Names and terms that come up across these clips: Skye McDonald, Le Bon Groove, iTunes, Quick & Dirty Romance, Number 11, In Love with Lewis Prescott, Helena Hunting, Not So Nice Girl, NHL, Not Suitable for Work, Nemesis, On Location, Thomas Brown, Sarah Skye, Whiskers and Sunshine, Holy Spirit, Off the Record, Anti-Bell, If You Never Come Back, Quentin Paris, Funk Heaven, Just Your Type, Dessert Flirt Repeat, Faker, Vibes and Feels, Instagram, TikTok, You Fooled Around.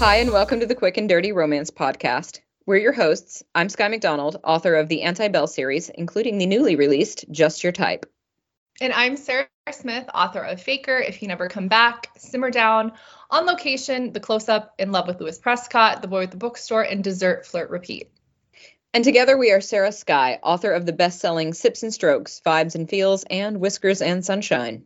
Hi, and welcome to the Quick and Dirty Romance podcast. We're your hosts. I'm Skye McDonald, author of the Anti-Bell series, including the newly released Just Your Type. And I'm Sarah Smith, author of Faker, If You Never Come Back, Simmer Down, On Location, The Close-Up, In Love with Lewis Prescott, The Boy with the Bookstore, and Dessert Flirt Repeat. And together we are Sarah Skye, author of the best-selling Sips and Strokes, Vibes and Feels, and Whiskers and Sunshine.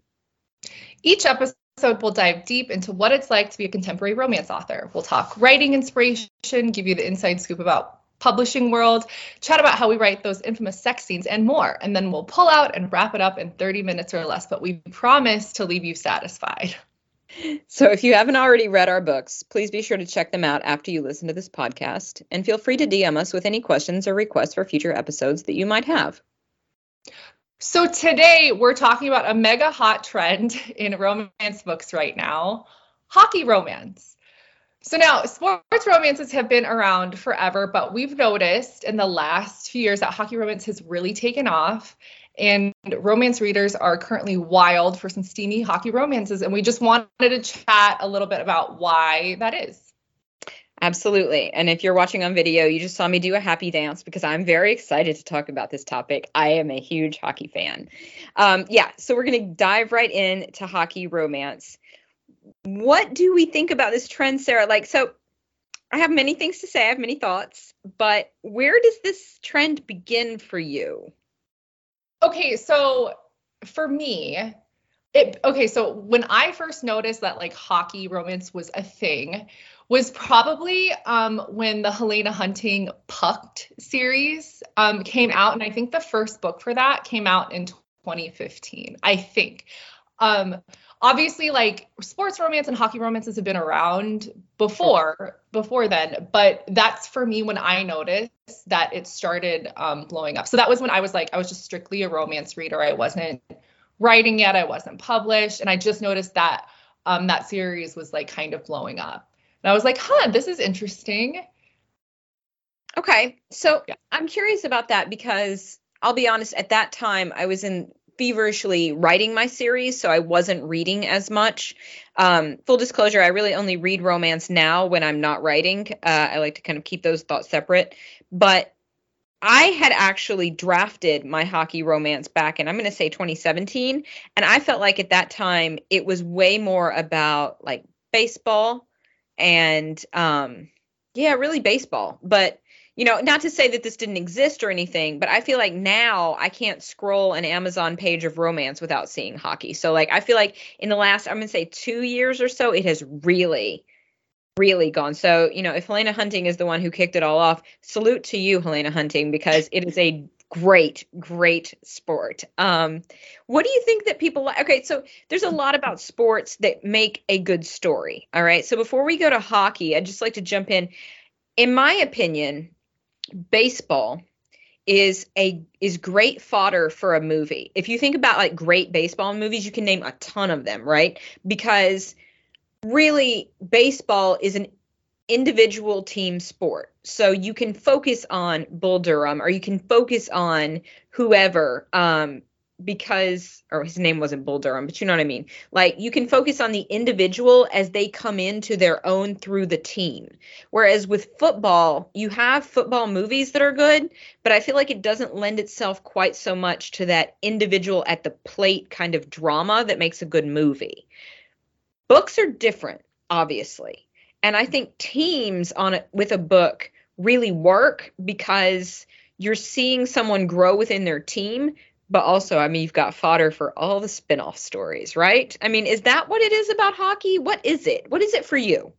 Each episode will dive deep into what it's like to be a contemporary romance author. We'll talk writing inspiration, give you the inside scoop about publishing world, chat about how we write those infamous sex scenes and more, and then we'll pull out and wrap it up in 30 minutes or less, but we promise to leave you satisfied. So if you haven't already read our books, please be sure to check them out after you listen to this podcast, and feel free to DM us with any questions or requests for future episodes that you might have. So today we're talking about a mega hot trend in romance books right now, hockey romance. So now, sports romances have been around forever, but we've noticed in the last few years that hockey romance has really taken off, and romance readers are currently wild for some steamy hockey romances, and we just wanted to chat a little bit about why that is. Absolutely. And if you're watching on video, you just saw me do a happy dance because I'm very excited to talk about this topic. I am a huge hockey fan. So we're going to dive right in to hockey romance. What do we think about this trend, Sarah? So I have many things to say. I have many thoughts, but where does this trend begin for you? Okay, so for me, so when I first noticed that hockey romance was a thing was probably when the Helena Hunting Pucked series came out. And I think the first book for that came out in 2015, I think. Obviously, sports romance and hockey romances have been around before then, but that's for me when I noticed that it started blowing up. So that was when I was I was just strictly a romance reader. I wasn't writing yet. I wasn't published. And I just noticed that that series was kind of blowing up. And I was like, this is interesting. Okay. So yeah. I'm curious about that because I'll be honest, at that time I was in feverishly writing my series, so I wasn't reading as much. Full disclosure, I really only read romance now when I'm not writing. I like to kind of keep those thoughts separate. But I had actually drafted my hockey romance back in, I'm going to say 2017, and I felt like at that time it was way more about baseball and really baseball. But not to say that this didn't exist or anything, but I feel like now I can't scroll an Amazon page of romance without seeing hockey. So I feel like in the last, I'm going to say 2 years or so, it has really, really gone. So, if Helena Hunting is the one who kicked it all off, salute to you, Helena Hunting, because it is a great, great sport. What do you think that people like? Okay, so there's a lot about sports that make a good story. All right. So before we go to hockey, I'd just like to jump in. In my opinion, baseball is great fodder for a movie. If you think about great baseball movies, you can name a ton of them, right? Because really baseball is an individual team sport. So you can focus on Bull Durham or you can focus on whoever, because, or his name wasn't Bull Durham, but you know what I mean? You can focus on the individual as they come into their own through the team. Whereas with football, you have football movies that are good, but I feel like it doesn't lend itself quite so much to that individual at the plate kind of drama that makes a good movie. Books are different, obviously. And I think teams with a book really work because you're seeing someone grow within their team. But also, you've got fodder for all the spinoff stories, right? Is that what it is about hockey? What is it? What is it for you?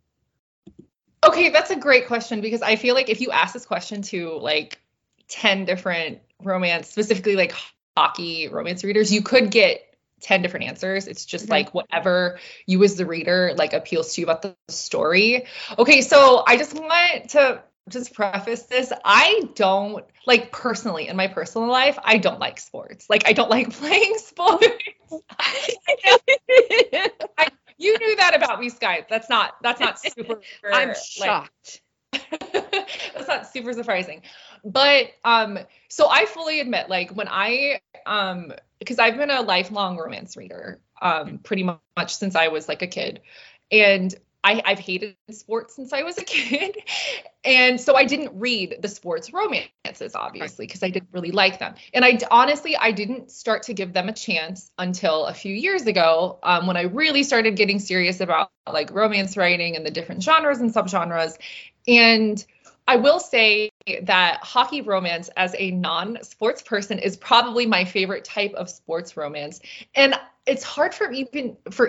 Okay, that's a great question because I feel if you ask this question to 10 different romance, specifically hockey romance readers, you could get 10 different answers. It's just whatever you as the reader appeals to you about the story. Okay, so I just want to just preface this. I don't personally in my personal life, I don't like sports. I don't like playing sports. You knew that about me, Skye. That's not super. I'm shocked. That's not super surprising. But so I fully admit when I because I've been a lifelong romance reader pretty much since I was a kid. And I've hated sports since I was a kid. And so I didn't read the sports romances, obviously, because I didn't really like them. And I honestly didn't start to give them a chance until a few years ago, when I really started getting serious about like romance writing and the different genres and subgenres. And I will say that hockey romance as a non-sports person is probably my favorite type of sports romance. And it's hard for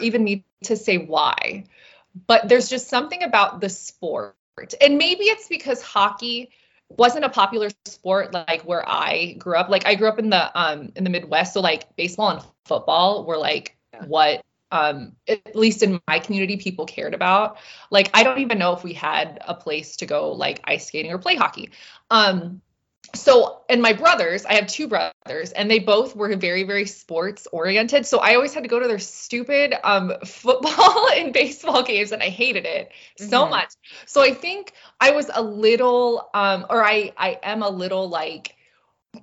even me to say why, but there's just something about the sport. And maybe it's because hockey wasn't a popular sport like where I grew up. Like I grew up in the Midwest, so like baseball and football were like what at least in my community people cared about. Like I don't even know if we had a place to go like ice skating or play hockey. So, and my brothers, I have two brothers, and they both were very, very sports oriented. So I always had to go to their stupid football and baseball games, and I hated it so much. So I think I was a little, or I am a little like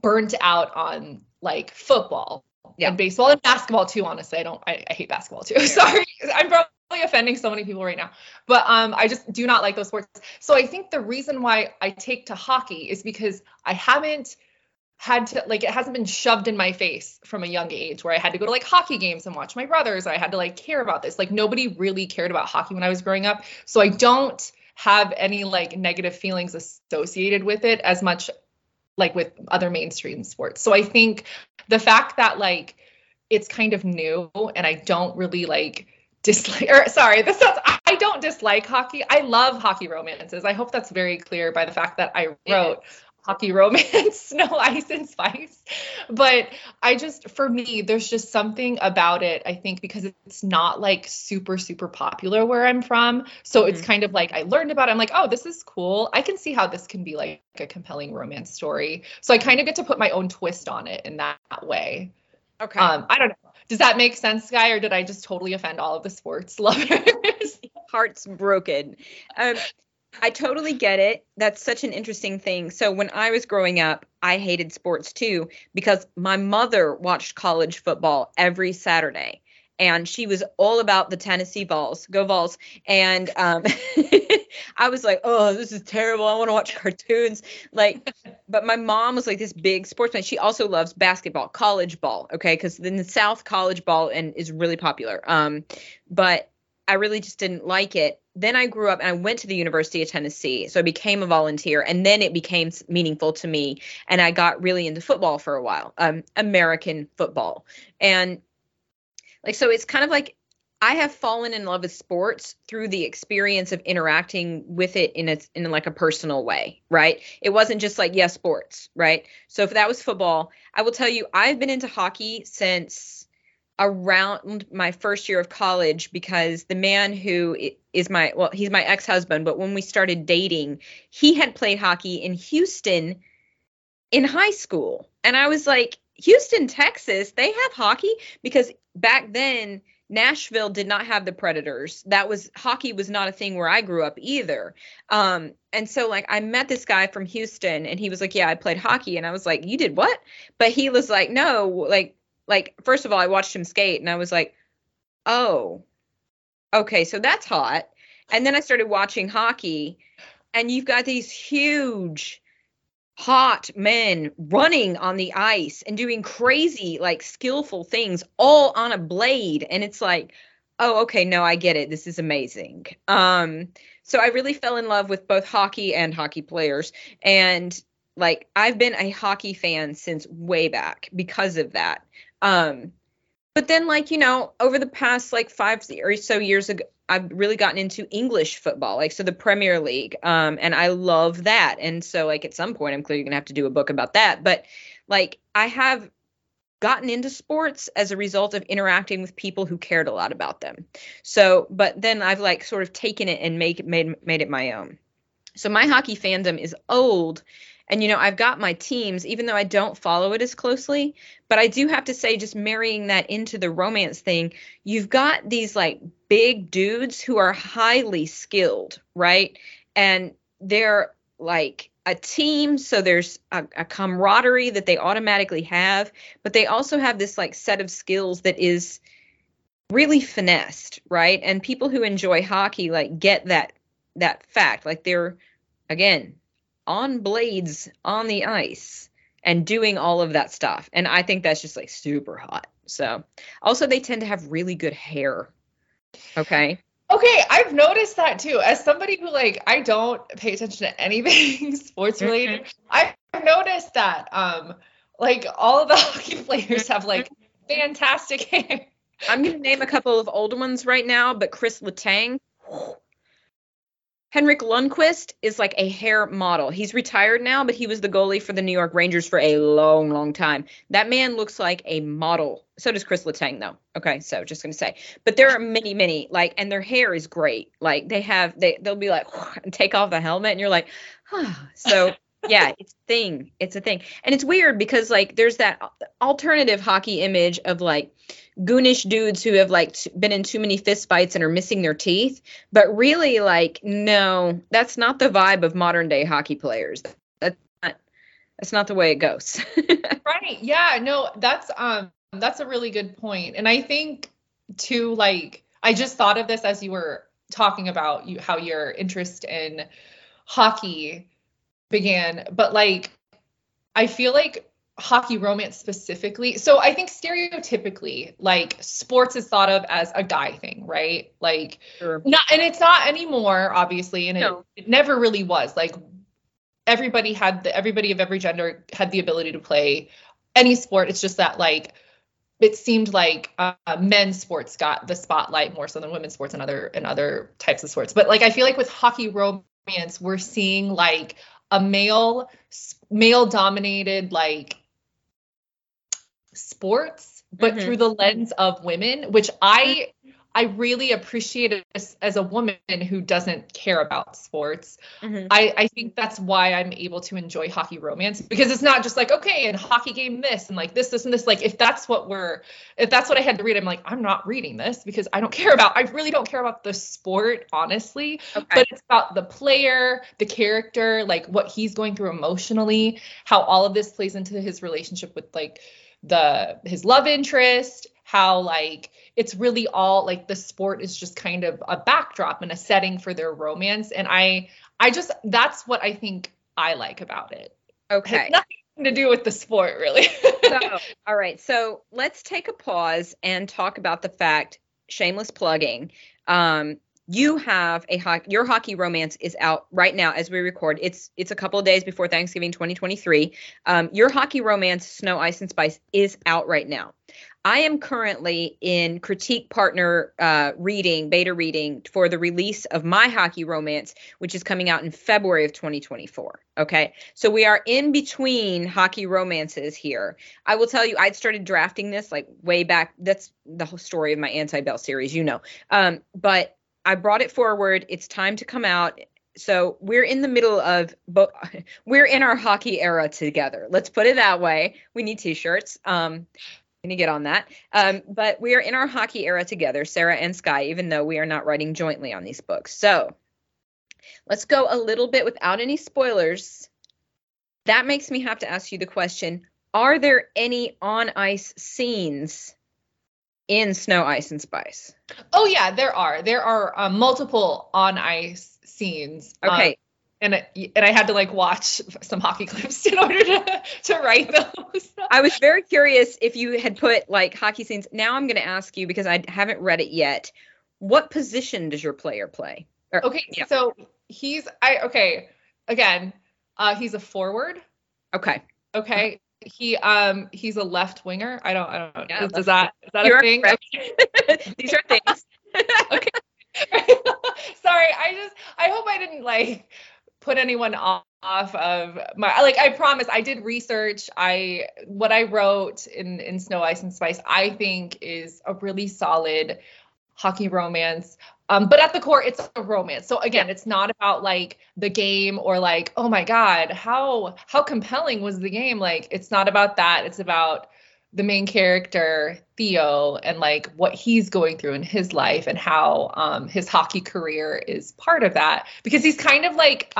burnt out on like football and baseball and basketball too. Honestly, I hate basketball too. Sorry, I'm probably offending so many people right now, but I just do not like those sports. So I think the reason why I take to hockey is because I haven't had to, like, it hasn't been shoved in my face from a young age where I had to go to like hockey games and watch my brothers, or I had to like care about this. Like nobody really cared about hockey when I was growing up, so I don't have any like negative feelings associated with it as much like with other mainstream sports. So I think the fact that like it's kind of new and I don't really like I don't dislike hockey. I love hockey romances. I hope that's very clear by the fact that I wrote hockey romance, Snow, Ice and Spice. But I just, for me, there's just something about it, I think, because it's not like super, super popular where I'm from. So it's kind of like I learned about it. I'm like, oh, this is cool. I can see how this can be like a compelling romance story. So I kind of get to put my own twist on it in that way. Okay. I don't know. Does that make sense, Skye, or did I just totally offend all of the sports lovers? Heart's broken. I totally get it. That's such an interesting thing. So when I was growing up, I hated sports too because my mother watched college football every Saturday, and she was all about the Tennessee Vols. Go Vols. And I was like, oh, this is terrible. I want to watch cartoons. Like, but my mom was like this big sportsman. She also loves basketball, college ball. Okay. Because in the South, college ball is really popular. But I really just didn't like it. Then I grew up and I went to the University of Tennessee. So I became a volunteer, and then it became meaningful to me. And I got really into football for a while, American football. And like, so it's kind of like I have fallen in love with sports through the experience of interacting with it in like a personal way, right? It wasn't just like, yeah, sports, right? So if that was football, I will tell you, I've been into hockey since around my first year of college because the man who is he's my ex-husband, but when we started dating, he had played hockey in Houston in high school. And I was like, Houston, Texas, they have hockey? Because back then, Nashville did not have the Predators. Hockey was not a thing where I grew up either. And so like I met this guy from Houston, and he was like, yeah, I played hockey. And I was like, you did what? But he was like, no, like, first of all, I watched him skate, and I was like, oh, okay, so that's hot. And then I started watching hockey, and you've got these huge hot men running on the ice and doing crazy, like skillful things all on a blade. And it's like, oh, okay, no, I get it. This is amazing. So I really fell in love with both hockey and hockey players. And like, I've been a hockey fan since way back because of that. But then like, you know, over the past like 5 or so years ago, I've really gotten into English football, like, so the Premier League, and I love that. And so like at some point I'm clearly gonna have to do a book about that. But like I have gotten into sports as a result of interacting with people who cared a lot about them. So, but then I've like sort of taken it and made it my own. So my hockey fandom is old. And, you know, I've got my teams, even though I don't follow it as closely. But I do have to say, just marrying that into the romance thing, you've got these like big dudes who are highly skilled, right? And they're like a team. So there's a camaraderie that they automatically have. But they also have this like set of skills that is really finessed, right? And people who enjoy hockey, like, get that fact. Like, they're, again, on blades on the ice and doing all of that stuff. And I think that's just, like, super hot. So also they tend to have really good hair. Okay, I've noticed that too. As somebody who, like, I don't pay attention to anything sports related, I've noticed that like all of the hockey players have like fantastic hair. I'm gonna name a couple of old ones right now, but Chris Letang, Henrik Lundqvist is like a hair model. He's retired now, but he was the goalie for the New York Rangers for a long, long time. That man looks like a model. So does Chris Letang, though. Okay, so just going to say. But there are many, many, like, and their hair is great. Like, they'll be like, take off the helmet, and you're like, huh. So, yeah, it's a thing. It's a thing. And it's weird because, like, there's that alternative hockey image of, like, goonish dudes who have like been in too many fist fights and are missing their teeth, but really, like, no, that's not the vibe of modern day hockey players. That's not the way it goes. Right. Yeah, no, that's a really good point. And I think too, like, I just thought of this as you were talking about how your interest in hockey began, but like, I feel like hockey romance specifically. So I think stereotypically, like, sports is thought of as a guy thing, right? Like, sure. And it's not anymore, obviously. And no. It never really was. Like, everybody of every gender had the ability to play any sport. It's just that, like, it seemed like men's sports got the spotlight more so than women's sports and other types of sports. But, like, I feel like with hockey romance, we're seeing, like, a male dominated, like, sports, but through the lens of women, which I really appreciate as a woman who doesn't care about sports. I think that's why I'm able to enjoy hockey romance, because it's not just like, okay, and hockey game this and like this and this. Like, if that's what I had to read, I'm like, I'm not reading this because I really don't care about the sport, honestly. Okay. But it's about the player, the character, like what he's going through emotionally, how all of this plays into his relationship with like his love interest, how like it's really all like the sport is just kind of a backdrop and a setting for their romance. And I just, that's what I think I like about it. Okay. It has nothing to do with the sport, really. So, all right. So let's take a pause and talk about the fact, shameless plugging. You have your hockey romance is out right now as we record. It's a couple of days before Thanksgiving 2023. Your hockey romance, Snow, Ice and Spice, is out right now. I am currently in critique partner beta reading for the release of my hockey romance, which is coming out in February of 2024. Okay, so we are in between hockey romances here. I will tell you, I started drafting this like way back. That's the whole story of my Anti-Bell series, you know. But I brought it forward. It's time to come out. So we're in the middle of, we're in our hockey era together. Let's put it that way. We need t-shirts. Going to get on that. But we are in our hockey era together, Sarah and Skye, even though we are not writing jointly on these books. So let's go a little bit without any spoilers. That makes me have to ask you the question, are there any on-ice scenes in Snow, Ice, and Spice? Oh, yeah, there are. There are multiple on-ice scenes. Okay. And I had to like watch some hockey clips in order to write those. I was very curious if you had put like hockey scenes. Now I'm going to ask you, because I haven't read it yet, what position does your player play? So he's a forward. Okay. He's a left winger. I don't know. Is that a thing? Okay. These are things. Okay. Sorry. I hope I didn't like put anyone off of my, like, I promise I did research. What I wrote in Snow, Ice, and Spice, I think is a really solid hockey romance. But at the core, it's a romance. So again, it's not about like the game or like, oh my God, how compelling was the game? Like, it's not about that. It's about the main character, Theo, and like what he's going through in his life and how his hockey career is part of that, because he's kind of like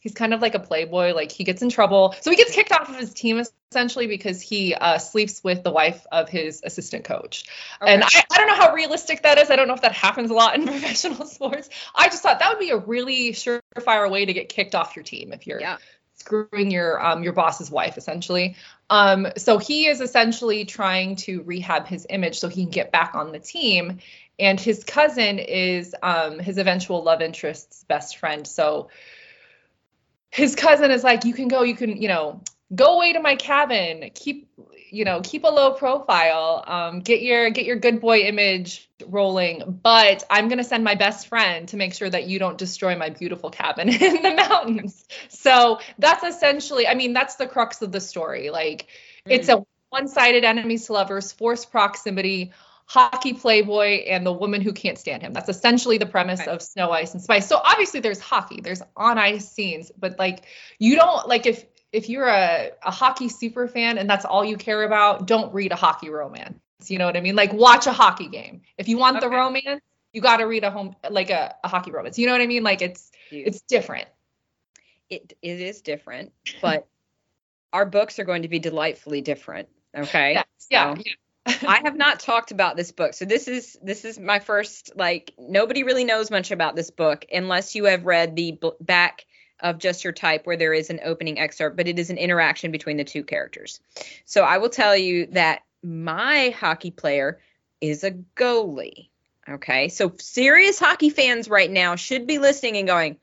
he's kind of like a playboy, like he gets in trouble. So he gets kicked off of his team essentially because he sleeps with the wife of his assistant coach. Okay. And I don't know how realistic that is. I don't know if that happens a lot in professional sports. I just thought that would be a really surefire way to get kicked off your team if you're screwing your boss's wife, essentially. So he is essentially trying to rehab his image so he can get back on the team. And his cousin is his eventual love interest's best friend. So his cousin is like, you can go away to my cabin, keep a low profile, get your good boy image rolling, but I'm going to send my best friend to make sure that you don't destroy my beautiful cabin in the mountains. So that's essentially, that's the crux of the story. Like it's a one-sided enemies to lovers, forced proximity, hockey playboy, and the woman who can't stand him. That's essentially the premise of Snow, Ice, and Spice. So obviously there's hockey, there's on ice scenes, but like you don't, like if you're a hockey super fan and that's all you care about, don't read a hockey romance. You know what I mean? Like watch a hockey game. If you want the romance, you got to read a hockey romance. You know what I mean? Like it's different. It is different, but our books are going to be delightfully different. Okay. Yeah. I have not talked about this book. So this is my first, like, nobody really knows much about this book unless you have read the back of Just Your Type, where there is an opening excerpt, but it is an interaction between the two characters. So I will tell you that my hockey player is a goalie. Okay. So serious hockey fans right now should be listening and going,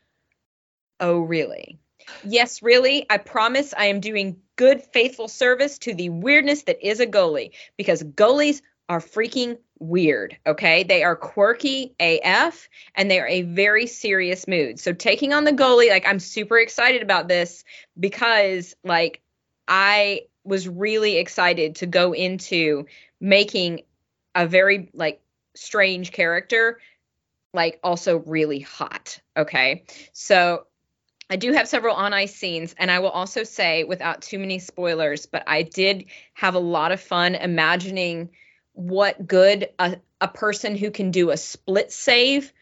oh, really? Yes, really. I promise I am doing good, faithful service to the weirdness that is a goalie, because goalies are freaking weird. Okay. They are quirky AF and they are a very serious mood. So taking on the goalie, like, I'm super excited about this because, like, I was really excited to go into making a very, like, strange character, like, also really hot. Okay. So I do have several on-ice scenes, and I will also say, without too many spoilers, but I did have a lot of fun imagining what good a person who can do a split save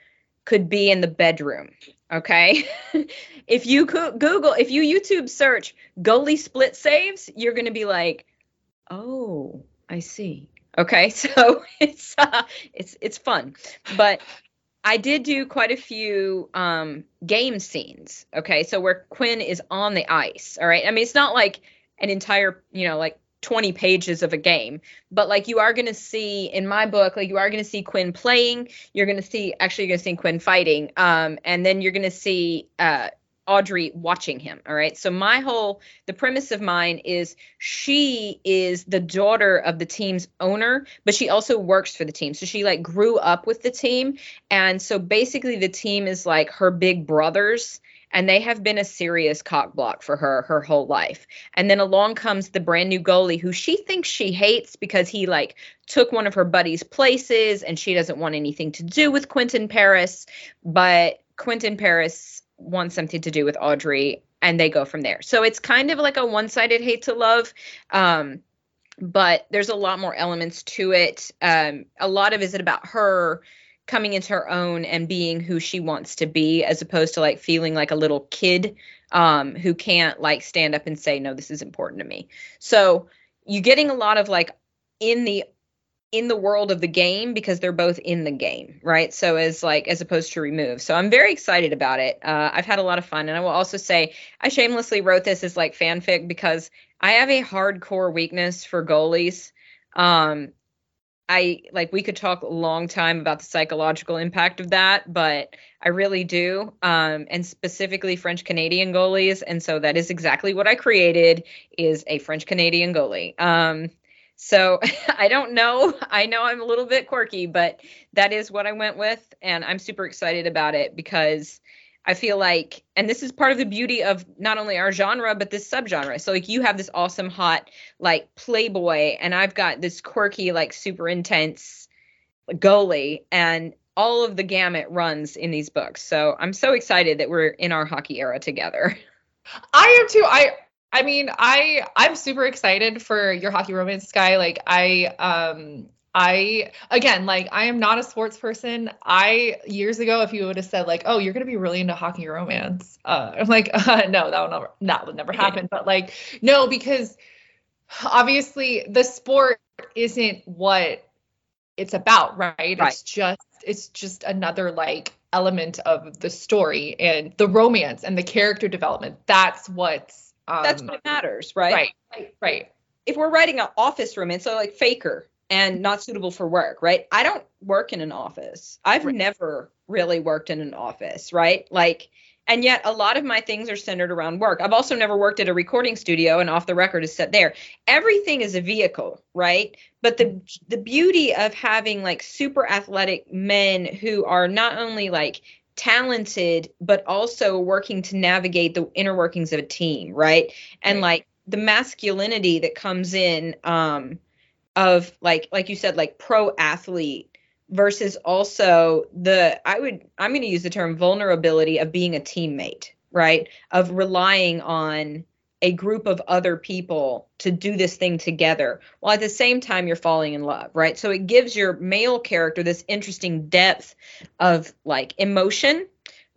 could be in the bedroom, okay? If you YouTube search goalie split saves, you're going to be like, oh, I see. Okay, so it's fun, but I did do quite a few game scenes, okay? So where Quinn is on the ice, all right? I mean, it's not like an entire, like 20 pages of a game, but like you are going to see in my book, like you are going to see Quinn playing, you're going to see Quinn fighting, and then you're going to see Audrey watching him, all right? So the premise of mine is she is the daughter of the team's owner, but she also works for the team. So she, like, grew up with the team. And so basically the team is like her big brothers, and they have been a serious cock block for her whole life. And then along comes the brand new goalie who she thinks she hates because he, like, took one of her buddy's places, and she doesn't want anything to do with Quentin Paris, but Quentin Paris wants something to do with Audrey, and they go from there. So it's kind of like a one-sided hate to love, but there's a lot more elements to it. A lot of it about her coming into her own and being who she wants to be, as opposed to, like, feeling like a little kid who can't, like, stand up and say, no, this is important to me. So you're getting a lot of, like, in the world of the game, because they're both in the game, right? So as opposed to remove. So I'm very excited about it. I've had a lot of fun. And I will also say, I shamelessly wrote this as, like, fanfic because I have a hardcore weakness for goalies. We could talk a long time about the psychological impact of that, but I really do. And specifically French Canadian goalies. And so that is exactly what I created, is a French Canadian goalie. So I don't know. I know I'm a little bit quirky, but that is what I went with. And I'm super excited about it because I feel like, and this is part of the beauty of not only our genre, but this subgenre. So, like, you have this awesome, hot, like, playboy, and I've got this quirky, like, super intense goalie, and all of the gamut runs in these books. So I'm so excited that we're in our hockey era together. I am too. I'm super excited for your hockey romance, Skye. Like, I I am not a sports person. Years ago, if you would have said like, oh, you're going to be really into hockey romance. I'm like, no, that would never happen. But like, no, because obviously the sport isn't what it's about, right? It's just another like element of the story and the romance and the character development. That's what's, that's what matters. Right. If we're writing an office romance, so like Faker and Not Suitable for Work, right? I don't work in an office. I've never really worked in an office, right? Like, and yet a lot of my things are centered around work. I've also never worked at a recording studio, and Off the Record is set there. Everything is a vehicle, right? But the beauty of having like super athletic men who are not only like talented, but also working to navigate the inner workings of a team, right? And like the masculinity that comes in, of like you said, like pro athlete versus also I'm going to use the term vulnerability of being a teammate, right? Of relying on a group of other people to do this thing together, while at the same time you're falling in love, right? So it gives your male character this interesting depth of like emotion,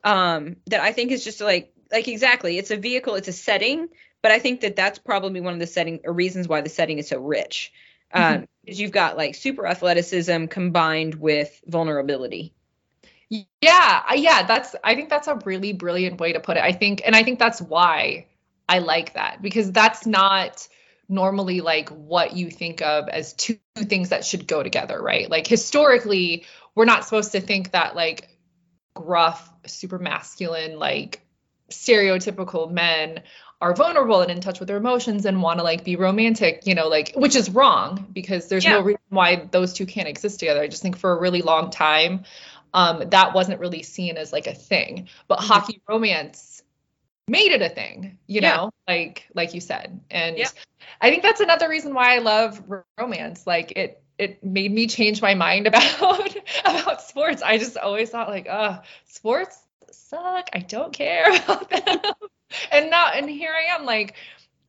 that I think is just like exactly, it's a vehicle, it's a setting, but I think that that's probably one of the reasons why the setting is so rich. Because you've got like super athleticism combined with vulnerability. Yeah. I think that's a really brilliant way to put it. I think that's why I like that, because that's not normally like what you think of as two things that should go together, right? Like historically, we're not supposed to think that like gruff, super masculine, like stereotypical men are vulnerable and in touch with their emotions and want to like be romantic, you know, like, which is wrong, because there's no reason why those two can't exist together. I just think for a really long time, that wasn't really seen as like a thing, but hockey romance made it a thing, you know, like you said. And I think that's another reason why I love romance. Like it made me change my mind about, about sports. I just always thought like, sports suck. I don't care about them. And here I am, like,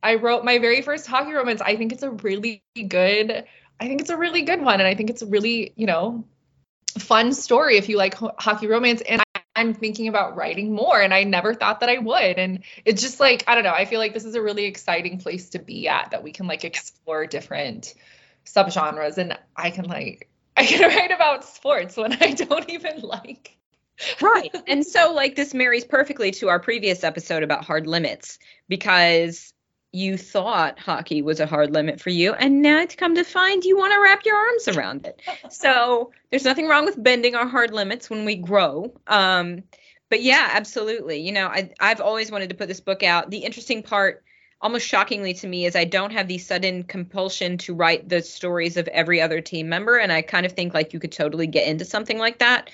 I wrote my very first hockey romance. I think it's a really good one. And I think it's a really, you know, fun story if you like hockey romance. And I'm thinking about writing more, and I never thought that I would. And it's just like, I don't know, I feel like this is a really exciting place to be at, that we can like explore different subgenres. And I can write about sports when I don't even like. Right. And so like this marries perfectly to our previous episode about hard limits, because you thought hockey was a hard limit for you, and now it's come to find you want to wrap your arms around it. So there's nothing wrong with bending our hard limits when we grow. But yeah, absolutely. You know, I've always wanted to put this book out. The interesting part, almost shockingly to me, is I don't have the sudden compulsion to write the stories of every other team member. And I kind of think like you could totally get into something like that.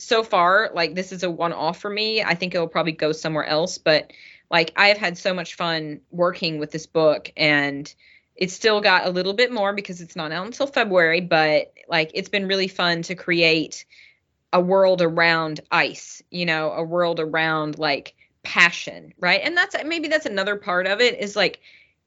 So far, like, this is a one-off for me. I think it'll probably go somewhere else, but like I have had so much fun working with this book, and it's still got a little bit more because it's not out until February, but like it's been really fun to create a world around ice, you know, a world around like passion, right? And that's another part of it, is like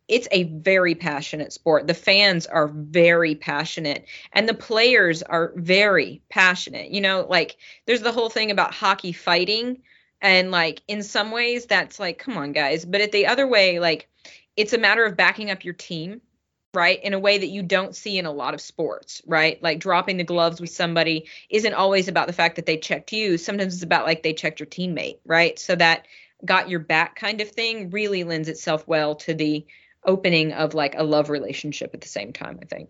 it's a very passionate sport. The fans are very passionate, and the players are very passionate. You know, like there's the whole thing about hockey fighting, and like in some ways that's like, come on guys. But at the other way, like it's a matter of backing up your team, right? In a way that you don't see in a lot of sports, right? Like dropping the gloves with somebody isn't always about the fact that they checked you. Sometimes it's about like they checked your teammate, right? So that got your back kind of thing really lends itself well to the opening of like a love relationship at the same time, I think.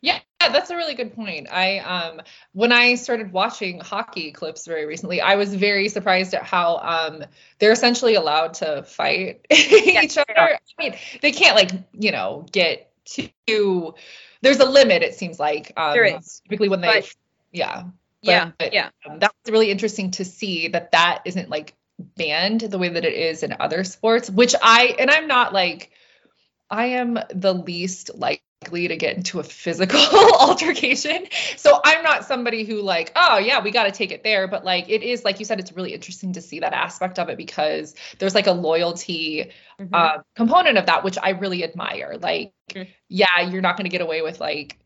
Yeah, that's a really good point. I when I started watching hockey clips very recently, I was very surprised at how they're essentially allowed to fight each other. I mean, they can't like, you know, get to, there's a limit, it seems like. There is. Typically when they, that's really interesting to see that isn't like banned the way that it is in other sports, which I'm not like, I am the least likely to get into a physical altercation. So I'm not somebody who like, oh yeah, we got to take it there. But like, it is, like you said, it's really interesting to see that aspect of it, because there's like a loyalty component of that, which I really admire. Like, yeah, you're not going to get away with like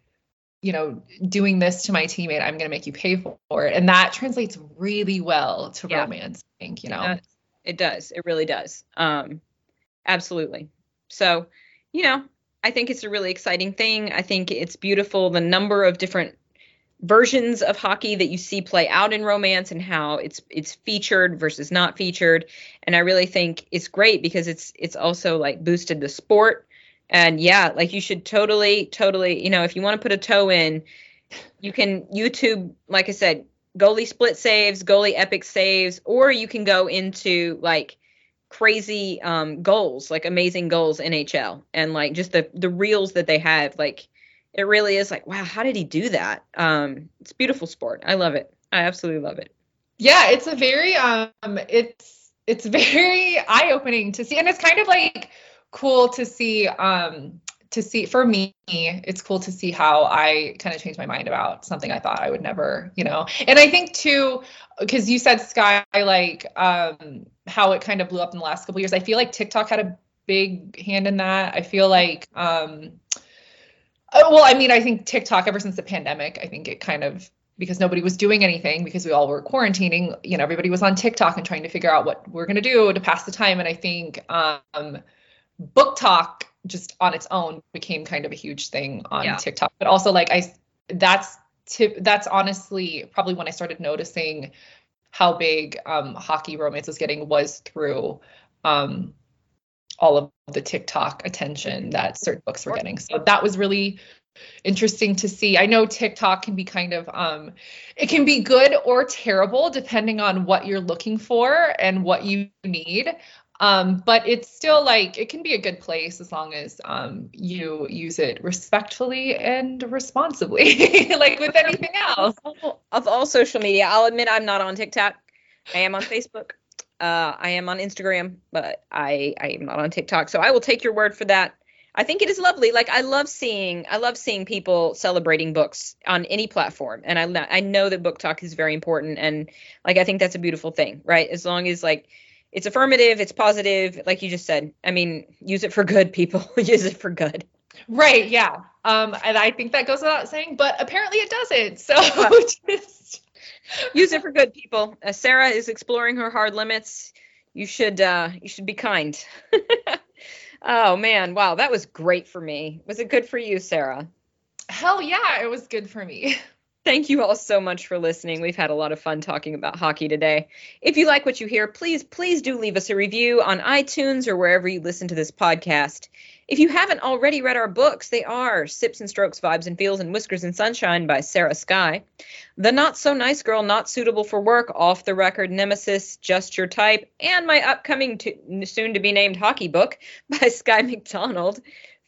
you know, doing this to my teammate, I'm going to make you pay for it. And that translates really well to romance, I think, you know. It does. It really does. Absolutely. So, you know, I think it's a really exciting thing. I think it's beautiful, the number of different versions of hockey that you see play out in romance and how it's featured versus not featured. And I really think it's great because it's also like boosted the sport. And yeah, like you should totally, you know, if you want to put a toe in, you can YouTube, like I said, goalie split saves, goalie epic saves, or you can go into like crazy goals, like amazing goals NHL, and like just the reels that they have. Like it really is like, wow, how did he do that? It's a beautiful sport. I love it. I absolutely love it. Yeah, it's a very it's very eye-opening to see, and it's kind of like cool to see, for me, it's cool to see how I kind of changed my mind about something I thought I would never, you know. And I think too, because you said Skye, like how it kind of blew up in the last couple of years. I feel like TikTok had a big hand in that. I feel like, well, I mean, I think TikTok ever since the pandemic, I think it kind of, because nobody was doing anything because we all were quarantining, you know, everybody was on TikTok and trying to figure out what we're going to do to pass the time. And I think book talk just on its own became kind of a huge thing on TikTok, but also like that's honestly probably when I started noticing how big hockey romance was getting, was through all of the TikTok attention that certain books were getting. So that was really interesting to see. I know TikTok can be kind of, it can be good or terrible depending on what you're looking for and what you need. But it's still like, it can be a good place as long as you use it respectfully and responsibly, like with anything else. Of all social media, I'll admit I'm not on TikTok. I am on Facebook. I am on Instagram, but I am not on TikTok. So I will take your word for that. I think it is lovely. Like I love seeing people celebrating books on any platform. And I know that book talk is very important. And like, I think that's a beautiful thing, right? As long as like, it's affirmative, it's positive, like you just said. I mean, use it for good, people. Use it for good. Right, yeah. And I think that goes without saying, but apparently it doesn't. So just use it for good, people. Sarah is exploring her hard limits. You should be kind. Oh, man. Wow, that was great for me. Was it good for you, Sarah? Hell yeah, it was good for me. Thank you all so much for listening. We've had a lot of fun talking about hockey today. If you like what you hear, please do leave us a review on iTunes or wherever you listen to this podcast. If you haven't already read our books, they are Sips and Strokes, Vibes and Feels, and Whiskers and Sunshine by Sarah Skye, The Not So Nice Girl, Not Suitable for Work, Off the Record, Nemesis, Just Your Type, and my upcoming soon-to-be-named hockey book by Skye McDonald,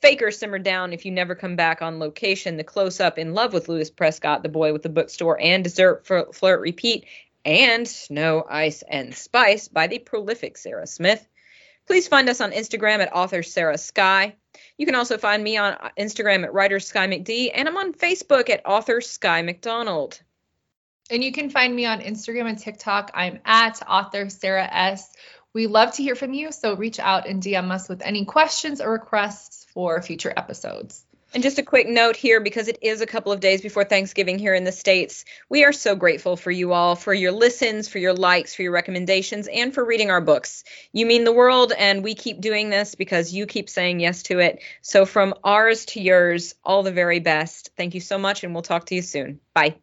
Faker, Simmer Down, If You Never Come Back, On Location, The Close-Up, In Love with Lewis Prescott, The Boy with the Bookstore, and Dessert Flirt Repeat, and Snow, Ice and Spice by the prolific Sarah Smith. Please find us on Instagram at author Sarah Skye. You can also find me on Instagram at writer Skye McD, and I'm on Facebook at author Skye McDonald. And you can find me on Instagram and TikTok. I'm at author Sarah S. We love to hear from you, so reach out and DM us with any questions or requests for future episodes. And just a quick note here, because it is a couple of days before Thanksgiving here in the States, we are so grateful for you all, for your listens, for your likes, for your recommendations, and for reading our books. You mean the world, and we keep doing this because you keep saying yes to it. So from ours to yours, all the very best. Thank you so much, and we'll talk to you soon. Bye.